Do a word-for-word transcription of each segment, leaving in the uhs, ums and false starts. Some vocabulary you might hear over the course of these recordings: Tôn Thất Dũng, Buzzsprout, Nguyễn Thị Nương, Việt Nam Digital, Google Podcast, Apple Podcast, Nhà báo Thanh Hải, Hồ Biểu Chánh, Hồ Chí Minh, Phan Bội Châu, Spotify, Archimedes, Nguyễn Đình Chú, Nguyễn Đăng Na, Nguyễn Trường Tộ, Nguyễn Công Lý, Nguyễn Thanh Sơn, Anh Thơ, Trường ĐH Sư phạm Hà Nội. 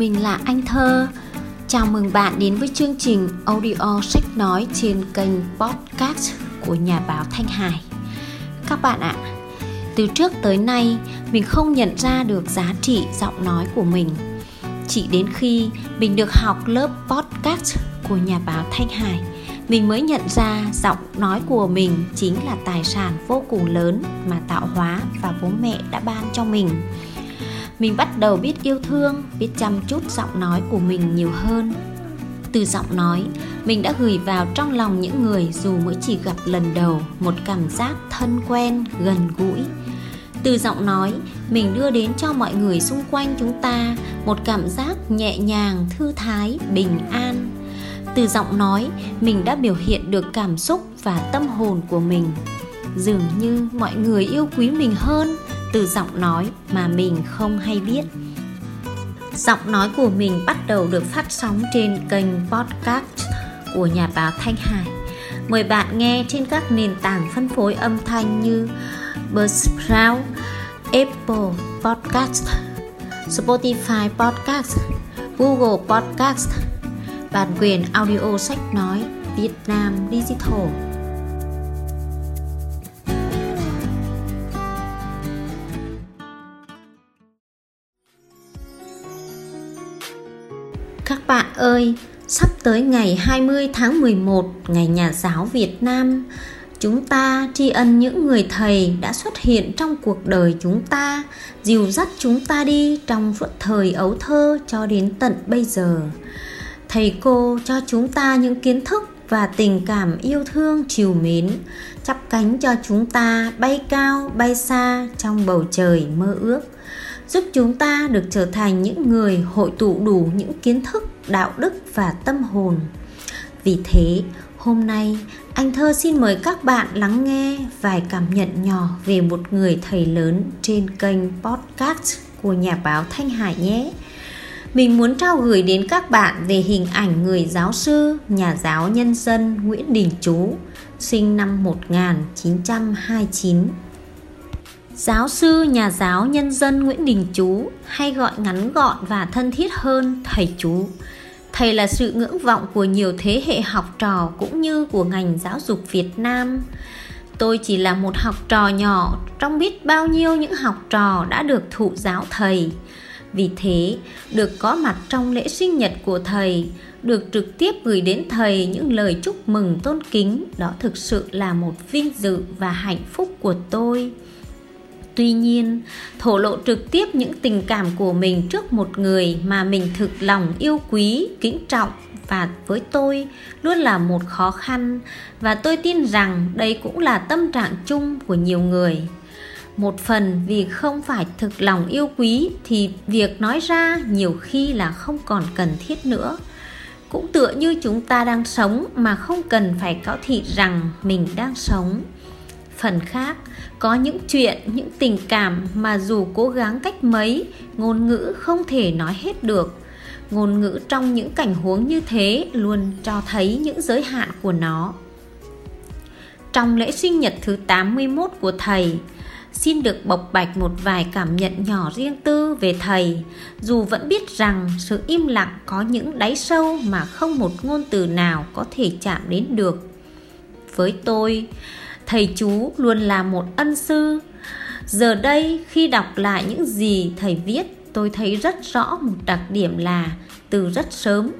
Mình là Anh Thơ. Chào mừng bạn đến với chương trình audio sách nói trên kênh podcast của Nhà báo Thanh Hải. Các bạn ạ, à, từ trước tới nay mình không nhận ra được giá trị giọng nói của mình. Chỉ đến khi mình được học lớp podcast của Nhà báo Thanh Hải, mình mới nhận ra giọng nói của mình chính là tài sản vô cùng lớn mà tạo hóa và bố mẹ đã ban cho mình. Mình bắt đầu biết yêu thương, biết chăm chút giọng nói của mình nhiều hơn. Từ giọng nói, mình đã gửi vào trong lòng những người dù mới chỉ gặp lần đầu một cảm giác thân quen, gần gũi. Từ giọng nói, mình đưa đến cho mọi người xung quanh chúng ta một cảm giác nhẹ nhàng, thư thái, bình an. Từ giọng nói, mình đã biểu hiện được cảm xúc và tâm hồn của mình. Dường như mọi người yêu quý mình hơn từ giọng nói mà mình không hay biết. Giọng nói của mình bắt đầu được phát sóng trên kênh podcast của Nhà báo Thanh Hải. Mời bạn nghe trên các nền tảng phân phối âm thanh như Buzzsprout, Apple Podcast, Spotify Podcast, Google Podcast. Bản quyền audio sách nói Việt Nam Digital. Các bạn ơi, sắp tới ngày hai mươi tháng mười một, Ngày Nhà giáo Việt Nam. Chúng ta tri ân những người thầy đã xuất hiện trong cuộc đời chúng ta, dìu dắt chúng ta đi trong suốt thời ấu thơ cho đến tận bây giờ. Thầy cô cho chúng ta những kiến thức và tình cảm yêu thương trìu mến, chắp cánh cho chúng ta bay cao, bay xa trong bầu trời mơ ước, giúp chúng ta được trở thành những người hội tụ đủ những kiến thức, đạo đức và tâm hồn. Vì thế, hôm nay, Anh Thơ xin mời các bạn lắng nghe vài cảm nhận nhỏ về một người thầy lớn trên kênh podcast của Nhà báo Thanh Hải nhé. Mình muốn trao gửi đến các bạn về hình ảnh người giáo sư, nhà giáo nhân dân Nguyễn Đình Chú, sinh năm một nghìn chín trăm hai mươi chín. Giáo sư, nhà giáo nhân dân Nguyễn Đình Chú, hay gọi ngắn gọn và thân thiết hơn thầy Chú. Thầy là sự ngưỡng vọng của nhiều thế hệ học trò cũng như của ngành giáo dục Việt Nam. Tôi chỉ là một học trò nhỏ trong biết bao nhiêu những học trò đã được thụ giáo thầy. Vì thế, được có mặt trong lễ sinh nhật của thầy, được trực tiếp gửi đến thầy những lời chúc mừng tôn kính, đó thực sự là một vinh dự và hạnh phúc của tôi. Tuy nhiên, thổ lộ trực tiếp những tình cảm của mình trước một người mà mình thực lòng yêu quý, kính trọng và với tôi luôn là một khó khăn, và tôi tin rằng đây cũng là tâm trạng chung của nhiều người. Một phần vì không phải thực lòng yêu quý thì việc nói ra nhiều khi là không còn cần thiết nữa. Cũng tựa như chúng ta đang sống mà không cần phải cáo thị rằng mình đang sống. Phần khác, có những chuyện, những tình cảm mà dù cố gắng cách mấy, ngôn ngữ không thể nói hết được. Ngôn ngữ trong những cảnh huống như thế luôn cho thấy những giới hạn của nó. Trong lễ sinh nhật thứ tám mươi mốt của thầy, xin được bộc bạch một vài cảm nhận nhỏ riêng tư về thầy, dù vẫn biết rằng sự im lặng có những đáy sâu mà không một ngôn từ nào có thể chạm đến được. Với tôi, thầy Chú luôn là một ân sư. Giờ đây, khi đọc lại những gì thầy viết, tôi thấy rất rõ một đặc điểm là từ rất sớm,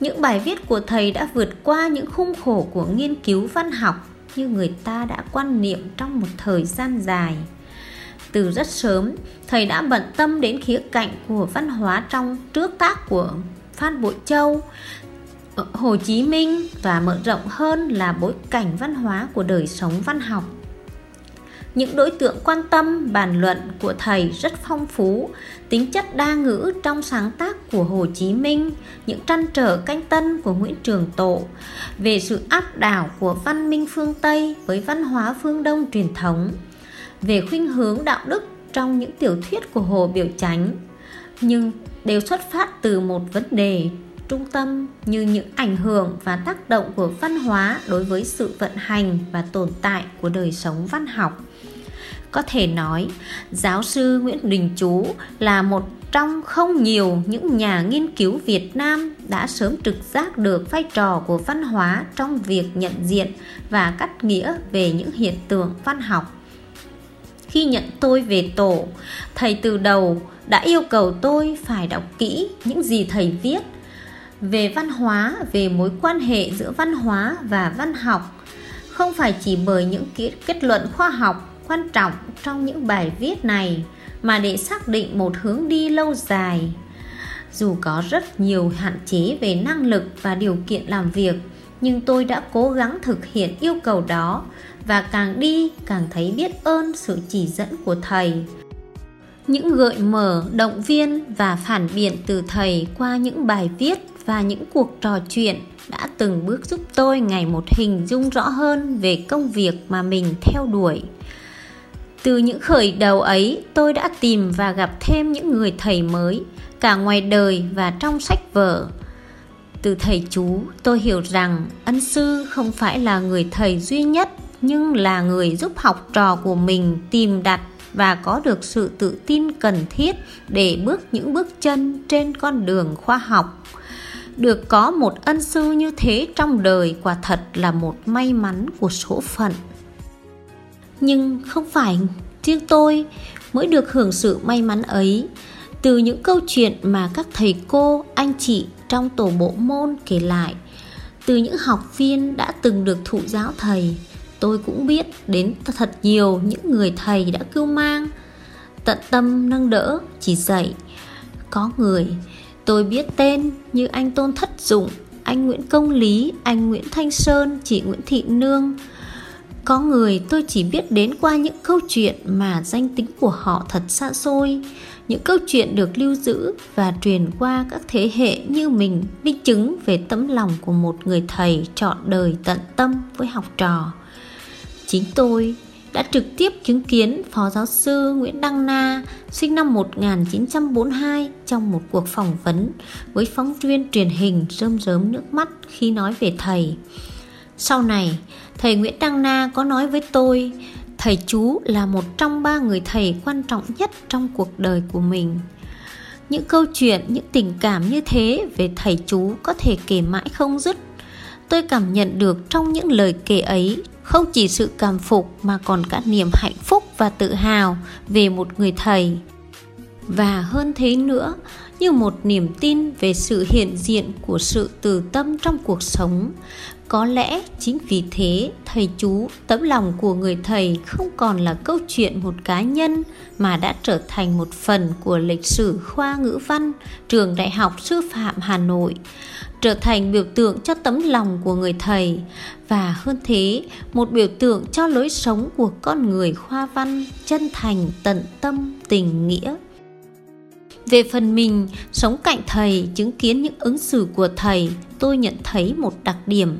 những bài viết của thầy đã vượt qua những khung khổ của nghiên cứu văn học như người ta đã quan niệm trong một thời gian dài. Từ rất sớm, thầy đã bận tâm đến khía cạnh của văn hóa trong trước tác của Phan Bội Châu, Hồ Chí Minh và mở rộng hơn là bối cảnh văn hóa của đời sống văn học. Những đối tượng quan tâm, bàn luận của thầy rất phong phú, tính chất đa ngữ trong sáng tác của Hồ Chí Minh, những trăn trở canh tân của Nguyễn Trường Tộ về sự áp đảo của văn minh phương Tây với văn hóa phương Đông truyền thống, về khuynh hướng đạo đức trong những tiểu thuyết của Hồ Biểu Chánh, nhưng đều xuất phát từ một vấn đề trung tâm như những ảnh hưởng và tác động của văn hóa đối với sự vận hành và tồn tại của đời sống văn học. Có thể nói, giáo sư Nguyễn Đình Chú là một trong không nhiều những nhà nghiên cứu Việt Nam đã sớm trực giác được vai trò của văn hóa trong việc nhận diện và cắt nghĩa về những hiện tượng văn học. Khi nhận tôi về tổ, thầy từ đầu đã yêu cầu tôi phải đọc kỹ những gì thầy viết về văn hóa, về mối quan hệ giữa văn hóa và văn học, không phải chỉ bởi những kết luận khoa học quan trọng trong những bài viết này, mà để xác định một hướng đi lâu dài. Dù có rất nhiều hạn chế về năng lực và điều kiện làm việc, nhưng tôi đã cố gắng thực hiện yêu cầu đó, và càng đi càng thấy biết ơn sự chỉ dẫn của thầy. Những gợi mở, động viên và phản biện từ thầy qua những bài viết và những cuộc trò chuyện đã từng bước giúp tôi ngày một hình dung rõ hơn về công việc mà mình theo đuổi. Từ những khởi đầu ấy, tôi đã tìm và gặp thêm những người thầy mới, cả ngoài đời và trong sách vở. Từ thầy Chú, tôi hiểu rằng ân sư không phải là người thầy duy nhất, nhưng là người giúp học trò của mình tìm đặt và có được sự tự tin cần thiết để bước những bước chân trên con đường khoa học. Được có một ân sư như thế trong đời quả thật là một may mắn của số phận. Nhưng không phải riêng tôi mới được hưởng sự may mắn ấy. Từ những câu chuyện mà các thầy cô, anh chị trong tổ bộ môn kể lại, từ những học viên đã từng được thụ giáo thầy, tôi cũng biết đến thật nhiều những người thầy đã cưu mang, tận tâm nâng đỡ, chỉ dạy. Có người tôi biết tên như anh Tôn Thất Dũng, anh Nguyễn Công Lý, anh Nguyễn Thanh Sơn, chị Nguyễn Thị Nương. Có người tôi chỉ biết đến qua những câu chuyện mà danh tính của họ thật xa xôi, những câu chuyện được lưu giữ và truyền qua các thế hệ như mình, minh chứng về tấm lòng của một người thầy trọn đời tận tâm với học trò. Chính tôi đã trực tiếp chứng kiến Phó Giáo sư Nguyễn Đăng Na, sinh năm một nghìn chín trăm bốn mươi hai, trong một cuộc phỏng vấn với phóng viên truyền hình rơm rớm nước mắt khi nói về thầy. Sau này, thầy Nguyễn Đăng Na có nói với tôi, thầy Chú là một trong ba người thầy quan trọng nhất trong cuộc đời của mình. Những câu chuyện, những tình cảm như thế về thầy Chú có thể kể mãi không dứt. Tôi cảm nhận được trong những lời kể ấy không chỉ sự cảm phục mà còn cả niềm hạnh phúc và tự hào về một người thầy. Và hơn thế nữa, như một niềm tin về sự hiện diện của sự từ tâm trong cuộc sống. Có lẽ chính vì thế, thầy Chú, tấm lòng của người thầy không còn là câu chuyện một cá nhân mà đã trở thành một phần của lịch sử khoa ngữ văn Trường Đại học Sư phạm Hà Nội, trở thành biểu tượng cho tấm lòng của người thầy và hơn thế, một biểu tượng cho lối sống của con người khoa văn chân thành, tận tâm, tình nghĩa. Về phần mình, sống cạnh thầy, chứng kiến những ứng xử của thầy, tôi nhận thấy một đặc điểm.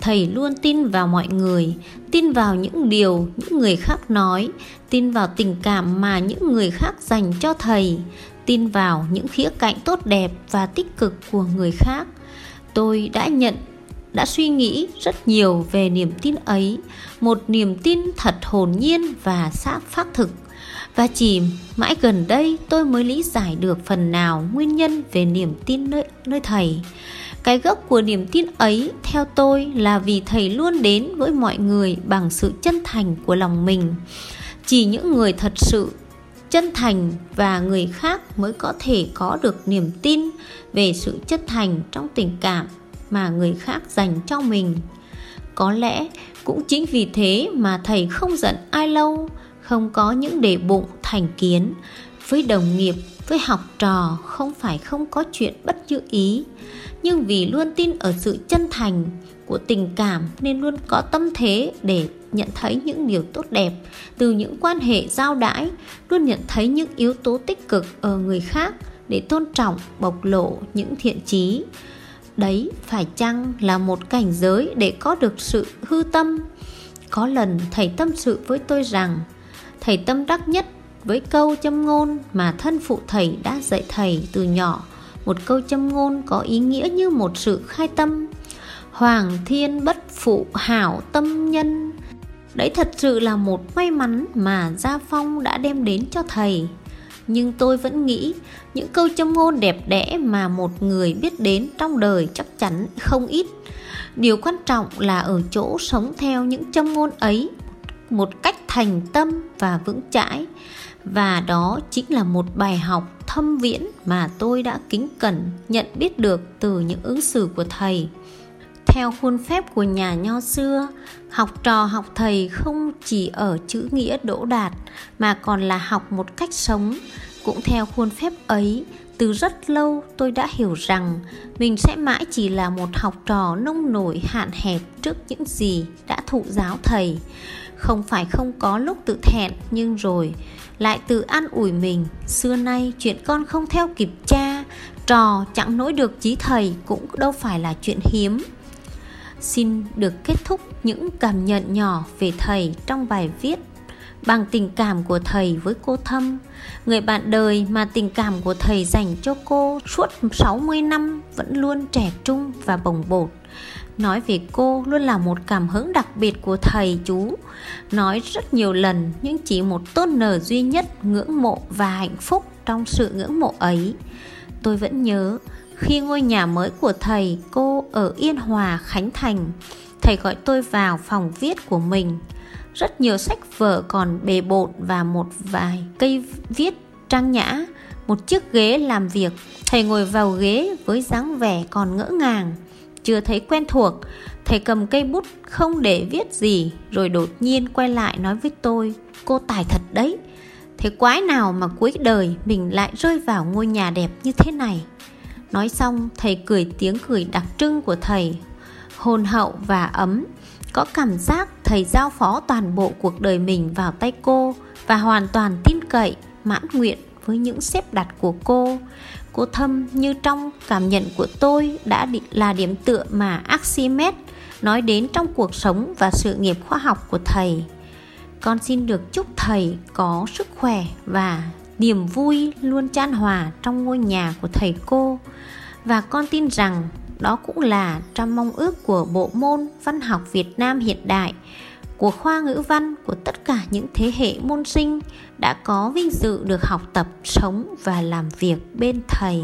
Thầy luôn tin vào mọi người, tin vào những điều những người khác nói, tin vào tình cảm mà những người khác dành cho thầy, tin vào những khía cạnh tốt đẹp và tích cực của người khác. Tôi đã nhận, đã suy nghĩ rất nhiều về niềm tin ấy, một niềm tin thật hồn nhiên và xác thực. Và chỉ mãi gần đây tôi mới lý giải được phần nào nguyên nhân về niềm tin nơi, nơi thầy. Cái gốc của niềm tin ấy theo tôi là vì thầy luôn đến với mọi người bằng sự chân thành của lòng mình. Chỉ những người thật sự chân thành và người khác mới có thể có được niềm tin về sự chân thành trong tình cảm mà người khác dành cho mình. Có lẽ cũng chính vì thế mà thầy không giận ai lâu, không có những để bụng thành kiến, với đồng nghiệp, với học trò không phải không có chuyện bất như ý, nhưng vì luôn tin ở sự chân thành của tình cảm nên luôn có tâm thế để nhận thấy những điều tốt đẹp từ những quan hệ giao đãi, luôn nhận thấy những yếu tố tích cực ở người khác để tôn trọng, bộc lộ những thiện chí. Đấy phải chăng là một cảnh giới để có được sự hư tâm? Có lần thầy tâm sự với tôi rằng thầy tâm đắc nhất với câu châm ngôn mà thân phụ thầy đã dạy thầy từ nhỏ. Một câu châm ngôn có ý nghĩa như một sự khai tâm. Hoàng thiên bất phụ hảo tâm nhân. Đấy thật sự là một may mắn mà gia phong đã đem đến cho thầy. nhưng tôi vẫn nghĩ những câu châm ngôn đẹp đẽ mà một người biết đến trong đời chắc chắn không ít. Điều quan trọng là ở chỗ sống theo những châm ngôn ấy một cách thành tâm và vững chãi. Và đó chính là một bài học thâm viễn mà tôi đã kính cẩn nhận biết được từ những ứng xử của thầy. Theo khuôn phép của nhà nho xưa, học trò học thầy không chỉ ở chữ nghĩa đỗ đạt mà còn là học một cách sống. Cũng theo khuôn phép ấy, từ rất lâu tôi đã hiểu rằng mình sẽ mãi chỉ là một học trò nông nổi hạn hẹp trước những gì đã thụ giáo thầy. Không phải không có lúc tự thẹn, nhưng rồi lại tự an ủi mình, xưa nay chuyện con không theo kịp cha, trò chẳng nối được chí thầy cũng đâu phải là chuyện hiếm. Xin được kết thúc những cảm nhận nhỏ về thầy trong bài viết bằng tình cảm của thầy với cô Thâm, người bạn đời mà tình cảm của thầy dành cho cô suốt sáu mươi năm vẫn luôn trẻ trung và bồng bột. Nói về cô luôn là một cảm hứng đặc biệt của thầy chú. Nói rất nhiều lần nhưng chỉ một tôn nở duy nhất ngưỡng mộ và hạnh phúc trong sự ngưỡng mộ ấy. Tôi vẫn nhớ khi ngôi nhà mới của thầy cô ở Yên Hòa, Khánh Thành, thầy gọi tôi vào phòng viết của mình. Rất nhiều sách vở còn bề bộn và một vài cây viết trang nhã, một chiếc ghế làm việc. Thầy ngồi vào ghế với dáng vẻ còn ngỡ ngàng, chưa thấy quen thuộc. Thầy cầm cây bút không để viết gì, rồi đột nhiên quay lại nói với tôi: "Cô tài thật đấy. Thế quái nào mà cuối đời mình lại rơi vào ngôi nhà đẹp như thế này." Nói xong, thầy cười tiếng cười đặc trưng của thầy, hồn hậu và ấm. Có cảm giác thầy giao phó toàn bộ cuộc đời mình vào tay cô và hoàn toàn tin cậy, mãn nguyện với những xếp đặt của cô. Cô Thâm như trong cảm nhận của tôi đã là điểm tựa mà Archimedes nói đến trong cuộc sống và sự nghiệp khoa học của thầy. Con xin được chúc thầy có sức khỏe và niềm vui luôn chan hòa trong ngôi nhà của thầy cô. Và con tin rằng đó cũng là trong mong ước của bộ môn văn học Việt Nam hiện đại, của khoa ngữ văn, của tất cả những thế hệ môn sinh đã có vinh dự được học tập, sống và làm việc bên thầy.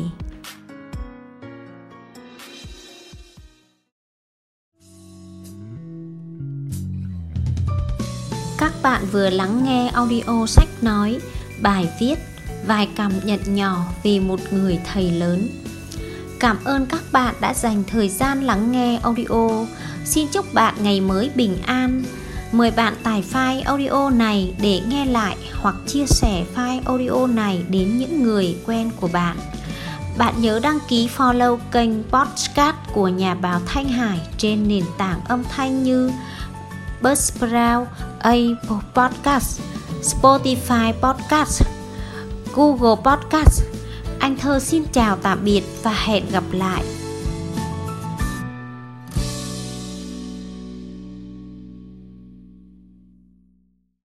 Các bạn vừa lắng nghe audio sách nói, bài viết vài cảm nhận nhỏ về một người thầy lớn. Cảm ơn các bạn đã dành thời gian lắng nghe audio. Xin chúc bạn ngày mới bình an. Mời bạn tải file audio này để nghe lại hoặc chia sẻ file audio này đến những người quen của bạn. Bạn nhớ đăng ký follow kênh podcast của Nhà báo Thanh Hải trên nền tảng âm thanh như Buzzsprout, Apple Podcast, Spotify Podcast, Google Podcast. Anh Thơ xin chào tạm biệt và hẹn gặp lại.